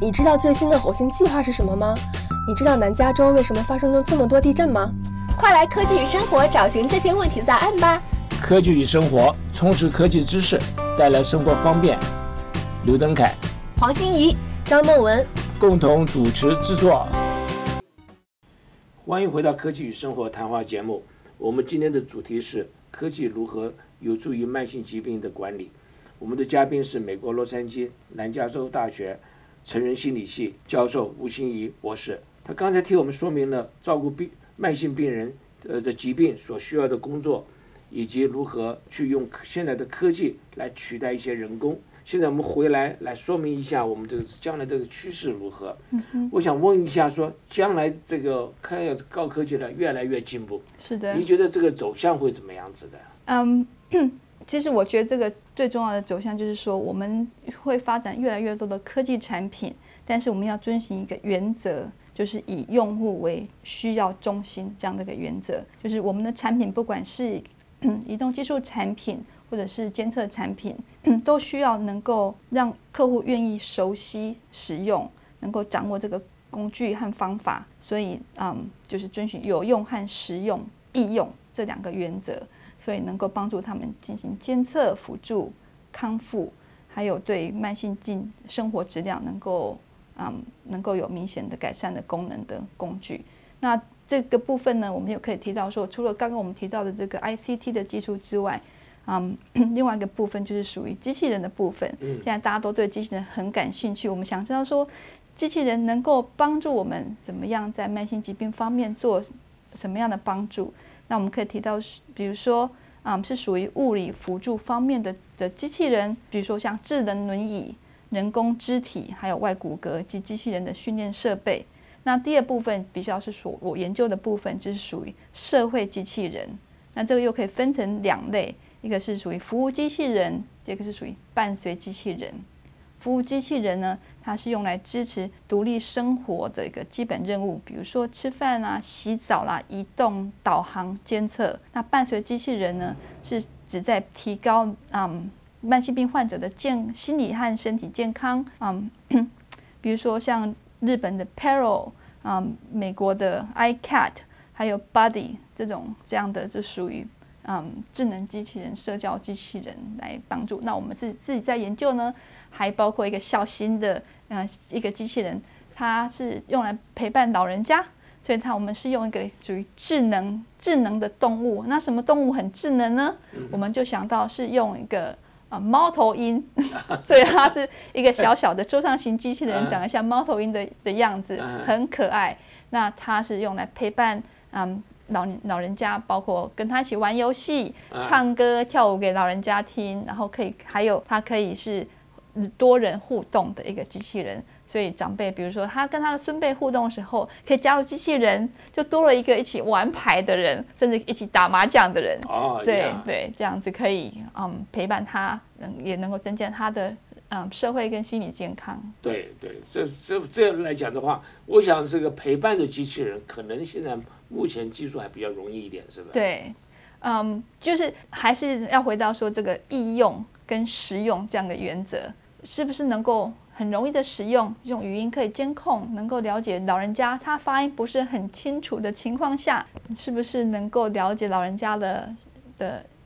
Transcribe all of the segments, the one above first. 你知道最新的火星计划是什么吗？你知道南加州为什么发生了这么多地震吗？快来科技与生活找寻这些问题的答案吧！科技与生活，充实科技知识，带来生活方便。刘登凯、黄欣怡、张梦文共同主持制作。欢迎回到科技与生活谈话节目。我们今天的主题是科技如何有助于慢性疾病的管理。我们的嘉宾是美国洛杉矶南加州大学成人心理系教授吴欣怡博士。他刚才替我们说明了照顾慢性病人的疾病所需要的工作，以及如何去用现在的科技来取代一些人工。现在我们回来说明一下我们这个将来这个趋势如何。我想问一下说，将来这个看样子高科技呢越来越进步，是的，你觉得这个走向会怎么样子的？其实我觉得这个最重要的走向就是说，我们会发展越来越多的科技产品，但是我们要遵循一个原则，就是以用户为需要中心这样的一个原则。就是我们的产品，不管是移动技术产品或者是监测产品，都需要能够让客户愿意熟悉使用，能够掌握这个工具和方法。所以就是遵循有用和实用易用这两个原则，所以能够帮助他们进行监测、辅助、康复，还有对慢性病生活质量能够有明显的改善的功能的工具。那这个部分呢，我们也可以提到说，除了刚刚我们提到的这个 ICT 的技术之外，另外一个部分就是属于机器人的部分。现在大家都对机器人很感兴趣，我们想知道说，机器人能够帮助我们怎么样在慢性疾病方面做什么样的帮助。那我们可以提到，比如说是属于物理辅助方面的机器人，比如说像智能轮椅、人工肢体，还有外骨骼及机器人的训练设备。那第二部分比较是说我研究的部分，就是属于社会机器人。那这个又可以分成两类，一个是属于服务机器人，这个是属于伴随机器人。服务机器人呢，它是用来支持独立生活的一个基本任务，比如说吃饭啊、洗澡啦、移动、导航、监测。那伴随机器人呢，是旨在提高慢性病患者的心理和身体健康。比如说像日本的 Paro， 美国的 iCat， 还有 Buddy 这样的，就属于智能机器人、社交机器人来帮助。那我们自己在研究呢，还包括一个孝心的一个机器人，它是用来陪伴老人家，所以我们是用一个属于智能的动物。那什么动物很智能呢？我们就想到是用一个猫头鹰所以它是一个小小的桌上型机器人，长得像猫头鹰 的样子，很可爱。那它是用来陪伴老人家，包括跟他一起玩游戏、唱歌、跳舞给老人家听，然后还有它可以是多人互动的一个机器人。所以长辈，比如说他跟他的孙辈互动的时候，可以加入机器人，就多了一个一起玩牌的人，甚至一起打麻将的人。对，这样子可以陪伴他，也能够增加他的社会跟心理健康。对，这样来讲的话，我想这个陪伴的机器人可能现在目前技术还比较容易一点，是吧？对，就是还是要回到说这个易用跟实用这样的原则，是不是能够很容易的使用？用语音可以监控，能够了解老人家他发音不是很清楚的情况下，是不是能够了解老人家的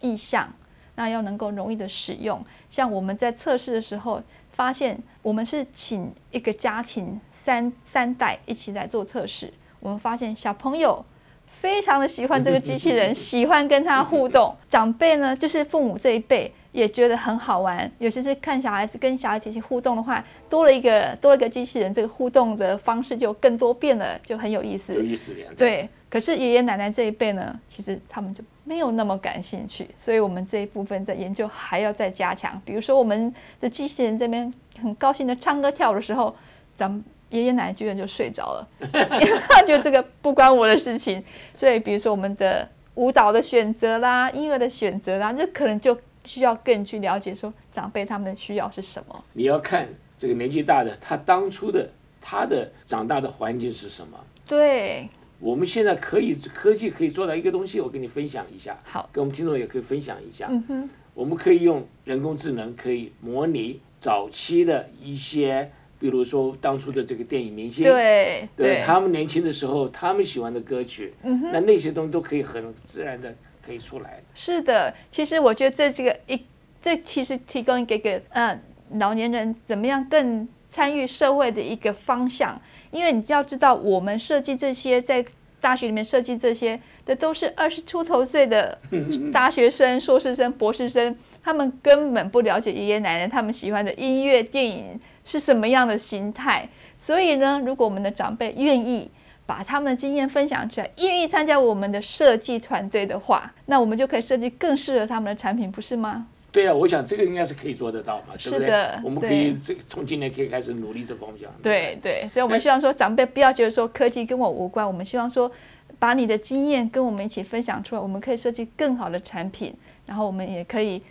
意向？那要能够容易的使用。像我们在测试的时候发现，我们是请一个家庭三代一起来做测试，我们发现小朋友非常的喜欢这个机器人，喜欢跟他互动。长辈呢，就是父母这一辈也觉得很好玩，尤其是看小孩子跟小孩子一起互动的话，多了一个机器人，这个互动的方式就更多变了，就很有意思。有意思点。对，可是爷爷奶奶这一辈呢，其实他们就没有那么感兴趣，所以我们这一部分在研究还要再加强。比如说我们的机器人这边很高兴的唱歌跳舞的时候，爷爷奶奶居然就睡着了，因为他觉得这个不关我的事情。所以比如说我们的舞蹈的选择啦、音乐的选择啦，这可能就需要更去了解说长辈他们的需要是什么。你要看这个年纪大的他当初的他的长大的环境是什么。对，我们现在科技可以做到一个东西，我跟你分享一下，好，跟我们听众也可以分享一下。我们可以用人工智能可以模拟早期的一些比如说当初的这个电影明星，对，他们年轻的时候他们喜欢的歌曲，那那些东西都可以很自然的可以出来。是的，其实我觉得这其实提供一个老年人怎么样更参与社会的一个方向。因为你要知道，我们设计这些在大学里面设计这些的都是20出头岁的大学生、硕士生、博士生，他们根本不了解爷爷奶奶他们喜欢的音乐、电影是什么样的形态。所以呢，如果我们的长辈愿意把他们的经验分享起来，愿意参加我们的设计团队的话，那我们就可以设计更适合他们的产品，不是吗？对啊，我想这个应该是可以做得到嘛，对不对？是的，我们可以从今年可以开始努力这方向。对，所以我们希望说，长辈不要觉得说科技跟我无关，我们希望说，把你的经验跟我们一起分享出来，我们可以设计更好的产品，然后我们也可以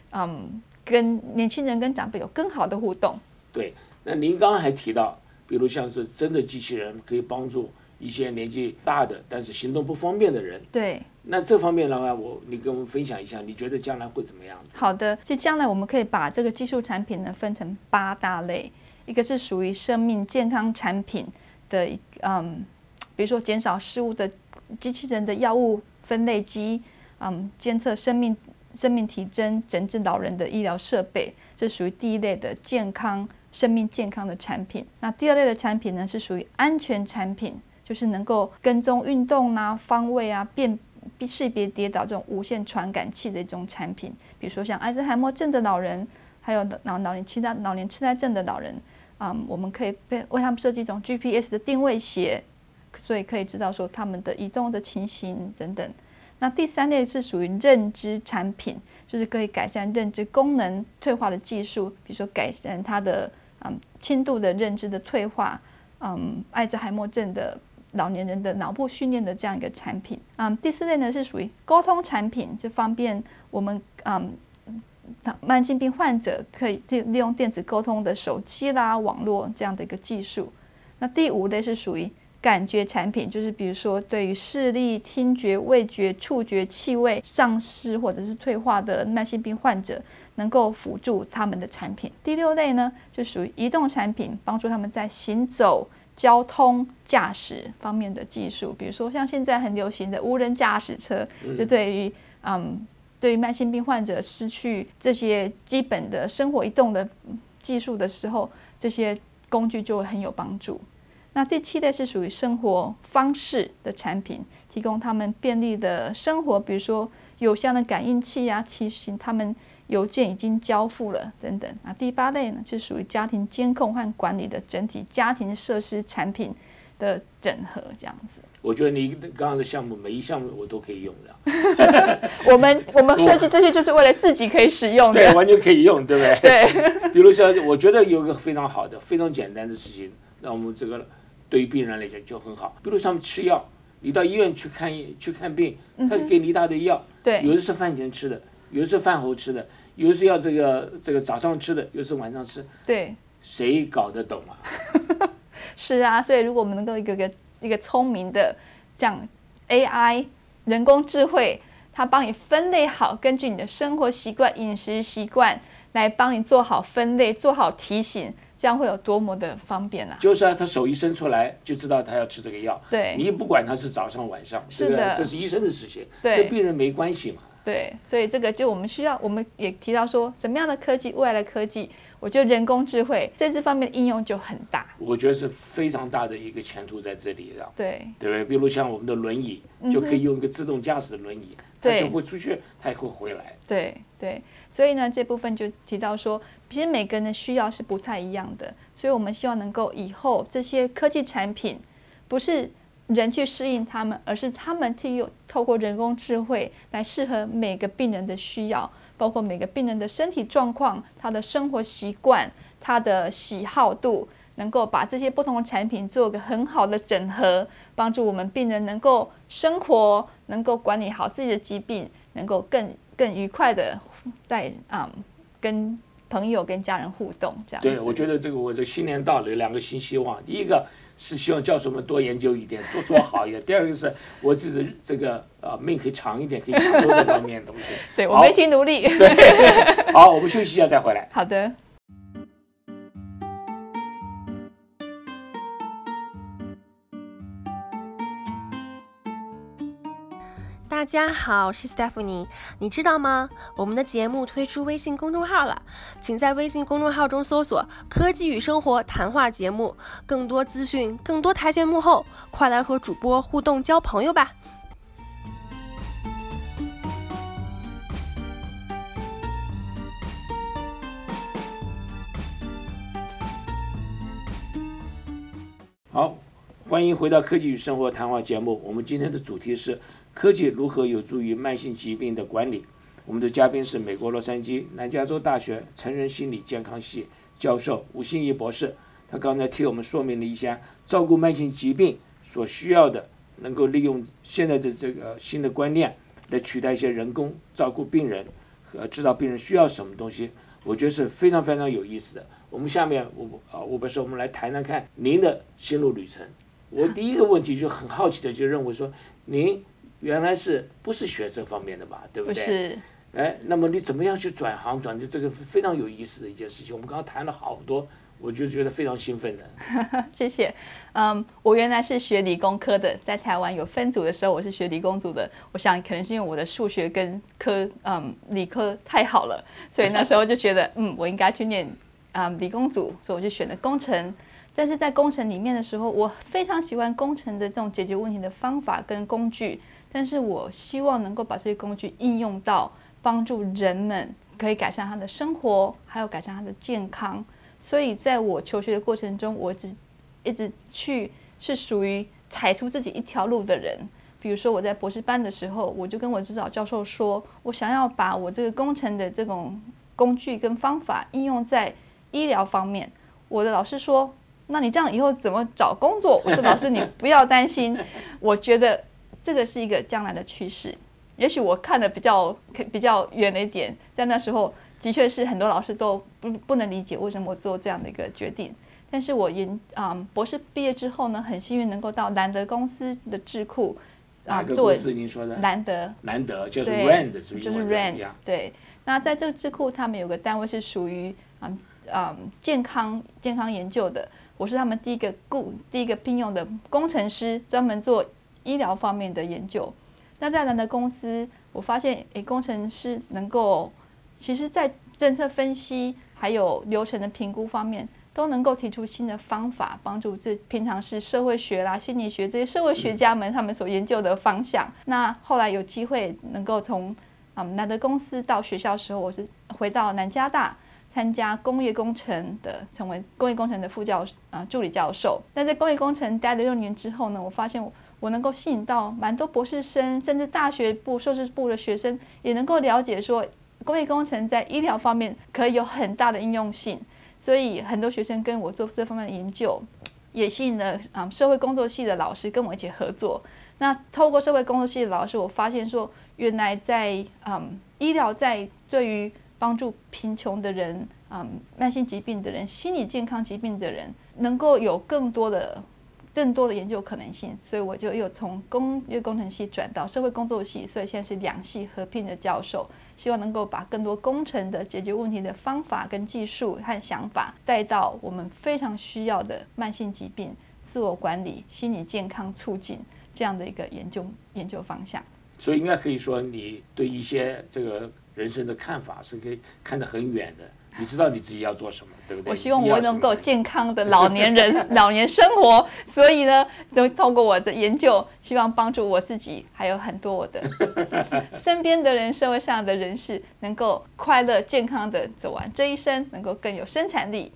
跟年轻人跟长辈有更好的互动。对，那您刚刚还提到，比如像是真的机器人可以帮助一些年纪大的但是行动不方便的人。对。那这方面的话，你跟我们分享一下，你觉得将来会怎么样子？好的，其实将来我们可以把这个技术产品呢分成8大类，一个是属于生命健康产品的，比如说减少失误的机器人的药物分类机，监测生命体征、诊治老人的医疗设备，这属于第一类的生命健康的产品。那第二类的产品呢，是属于安全产品，就是能够跟踪运动啊、方位啊、识别跌倒这种无线传感器的一种产品，比如说像阿兹海默症的老人，还有老年痴呆症的老人，我们可以为他们设计一种 GPS 的定位鞋，所以可以知道说他们的移动的情形等等。那第三类是属于认知产品，就是可以改善认知功能退化的技术，比如说改善他的轻度的认知的退化，阿兹海默症的老年人的脑部训练的这样一个产品。第四类呢是属于沟通产品，就方便我们慢性病患者可以利用电子沟通的手机啦、网络这样的一个技术。那第五类是属于感觉产品，就是比如说对于视力、听觉、味觉、触觉、气味丧失或者是退化的慢性病患者能够辅助他们的产品。第六类呢就属于移动产品，帮助他们在行走、交通、驾驶方面的技术，比如说像现在很流行的无人驾驶车，就对于慢性病患者失去这些基本的生活移动的技术的时候，这些工具就会很有帮助。那第七类是属于生活方式的产品，提供他们便利的生活，比如说邮箱的感应器啊，提醒他们邮件已经交付了等等。那第八类呢，就属于家庭监控和管理的整体家庭设施产品的整合，这样子。我觉得你刚刚的项目每一项目我都可以用的。我们设计这些就是为了自己可以使用的。对，完全可以用，对不对？对。比如说，我觉得有一个非常好的、非常简单的事情，那我们这个对于病人来讲就很好。比如说，他们吃药，你到医院去看病，他给你一大堆药，对，有的是饭前吃的，有的是饭后吃的，有的是要这个早上吃的，有的是晚上吃。对，谁搞得懂啊？是啊，所以如果我们能够一个聪明的这样 AI 人工智慧，它帮你分类好，根据你的生活习惯、饮食习惯来帮你做好分类、做好提醒，这样会有多么的方便啊！就是啊，他手一伸出来就知道他要吃这个药。对，你不管他是早上晚上，是的，这是医生的事情，跟病人没关系嘛。对，所以这个就我们也提到说，什么样的科技，未来的科技，我觉得人工智慧在这方面的应用就很大。我觉得是非常大的一个前途在这里了。对，对不对？比如像我们的轮椅，就可以用一个自动驾驶的轮椅，它就会出去，它也会回来。对，所以呢，这部分就提到说，其实每个人的需要是不太一样的，所以我们希望能够以后这些科技产品，不是人去适应他们，而是他们透过人工智慧来适合每个病人的需要，包括每个病人的身体状况、他的生活习惯、他的喜好度，能够把这些不同的产品做个很好的整合，帮助我们病人能够生活，能够管理好自己的疾病，能够更愉快的在跟朋友跟家人互动，这样子。对，我觉得我这新年到了，有2个新希望。第一个是希望教授们多研究一点，多做好一点。第二个是我自己这个命可以长一点，可以享受这方面的东西。对，我们一起努力。对，好，我们休息一下再回来。好的。大家好，我是 Stephanie。 你知道吗，我们的节目推出微信公众号了，请在微信公众号中搜索科技与生活谈话节目，更多资讯，更多台前幕后，快来和主播互动交朋友吧。好，欢迎回到科技与生活谈话节目。我们今天的主题是科技如何有助于慢性疾病的管理？我们的嘉宾是美国洛杉矶南加州大学成人心理健康系教授吴信怡博士。他刚才替我们说明了一下照顾慢性疾病所需要的，能够利用现在的这个新的观念来取代一些人工照顾病人和知道病人需要什么东西，我觉得是非常非常有意思的。我们下面吴博士，我们来谈谈看您的心路旅程。我第一个问题就很好奇的就认为说，您原来是不是学这方面的吧，对不对？不是。哎，那么你怎么样去转行转正，这个非常有意思的一件事情。我们刚刚谈了好多，我就觉得非常兴奋的。谢谢。我原来是学理工科的，在台湾有分组的时候，我是学理工组的。我想可能是因为我的数学跟理科太好了，所以那时候就觉得我应该去念理工组，所以我就选了工程。但是在工程里面的时候，我非常喜欢工程的这种解决问题的方法跟工具，但是我希望能够把这些工具应用到帮助人们可以改善他的生活，还有改善他的健康。所以在我求学的过程中，我一直是属于踩出自己一条路的人。比如说我在博士班的时候，我就跟我指导教授说，我想要把我这个工程的这种工具跟方法应用在医疗方面。我的老师说，那你这样以后怎么找工作？我说老师你不要担心，我觉得这个是一个将来的趋势。也许我看得比较远了一点，在那时候的确是很多老师都不能理解为什么我做这样的一个决定。但是我博士毕业之后呢，很幸运能够到兰德公司的智库哪个公司您说的？兰德就是 Rand， 就是 Rand， 对。那在这个智库他们有个单位是属于健康研究的，我是他们第一个聘用的工程师，专门做医疗方面的研究。那在兰德公司，我发现工程师能够，其实在政策分析还有流程的评估方面，都能够提出新的方法，帮助这平常是社会学啦、心理学这些社会学家们他们所研究的方向。那后来有机会能够从兰德公司到学校的时候，我是回到南加大，参加工业工程的，成为工业工程的助理教授。但在工业工程待了6年之后呢，我发现我能够吸引到蛮多博士生，甚至大学部、硕士部的学生，也能够了解说工业工程在医疗方面可以有很大的应用性。所以很多学生跟我做这方面的研究，也吸引了社会工作系的老师跟我一起合作。那透过社会工作系的老师，我发现说原来在医疗在对于帮助贫穷的人、慢性疾病的人、心理健康疾病的人，能够有更多的研究可能性。所以我就又从工业工程系转到社会工作系，所以现在是2系合并的教授，希望能够把更多工程的解决问题的方法跟技术和想法带到我们非常需要的慢性疾病、自我管理、心理健康促进这样的一个研究方向。所以应该可以说，你对一些这个人生的看法是可以看得很远的，你知道你自己要做什么，对不对？我希望我能够健康的老年人老年生活，所以呢透过我的研究，希望帮助我自己还有很多我的身边的人、社会上的人士，能够快乐健康的走完这一生，能够更有生产力。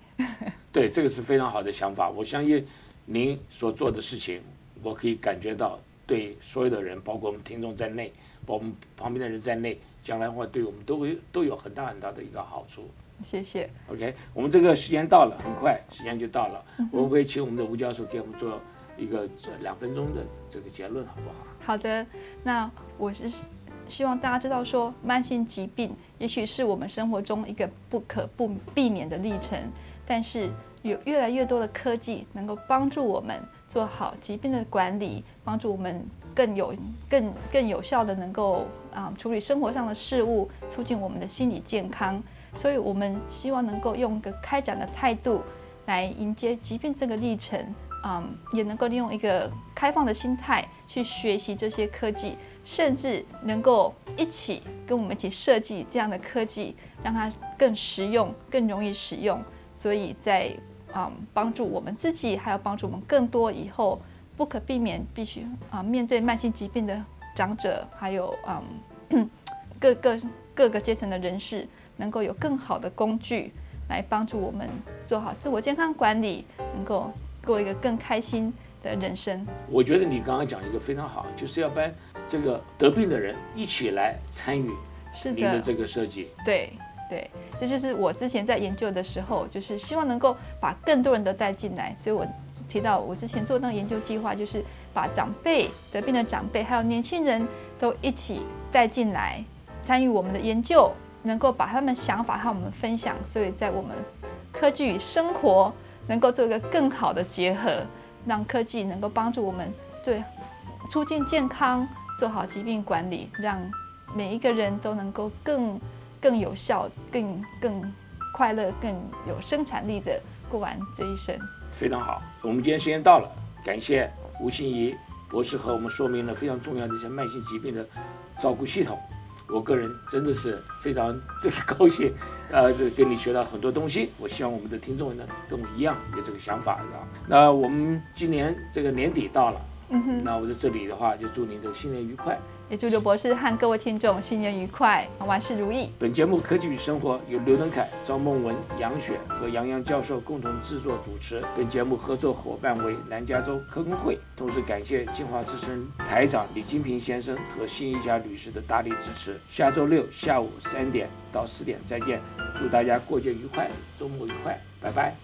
对，这个是非常好的想法。我相信您所做的事情，我可以感觉到对所有的人，包括我们听众在内，包括我们旁边的人在内，将来会对我们都有很大很大的一个好处。谢谢。 OK， 我们这个时间到了，很快时间就到了，我会请我们的吴教授给我们做一个2分钟的这个结论，好不好？好的。那我是希望大家知道说，慢性疾病也许是我们生活中一个不可避免的历程，但是有越来越多的科技能够帮助我们做好疾病的管理，帮助我们更有效的能够处理生活上的事物，促进我们的心理健康。所以我们希望能够用一个开展的态度来迎接疾病这个历程，也能够利用一个开放的心态去学习这些科技，甚至能够一起跟我们一起设计这样的科技，让它更实用、更容易使用。所以在帮助我们自己，还有帮助我们更多以后不可避免必须面对慢性疾病的长者，还有各个阶层的人士，能够有更好的工具来帮助我们做好自我健康管理，能够过一个更开心的人生。我觉得你刚刚讲一个非常好，就是要帮这个得病的人一起来参与您的这个设计。对，这就是我之前在研究的时候，就是希望能够把更多人都带进来。所以我提到我之前做那个研究计划，就是把得病的长辈还有年轻人都一起带进来参与我们的研究，能够把他们想法和我们分享，所以在我们科技与生活能够做一个更好的结合，让科技能够帮助我们对促进健康，做好疾病管理，让每一个人都能够更有效、更快乐、更有生产力的过完这一生。非常好，我们今天时间到了，感谢吴欣怡博士和我们说明了非常重要的一些慢性疾病的照顾系统。我个人真的是非常高兴，跟你学到很多东西。我希望我们的听众呢跟我一样有这个想法。那我们今年这个年底到了，那我在这里的话就祝您这个新年愉快，也祝刘博士和各位听众新年愉快，万事如意。本节目《科技与生活》由刘登凯、赵梦文、杨雪和杨洋教授共同制作主持。本节目合作伙伴为南加州科工会，同时感谢金华之声台长李金平先生和辛怡霞女士的大力支持。下周六下午3点到4点再见，祝大家过节愉快，周末愉快，拜拜。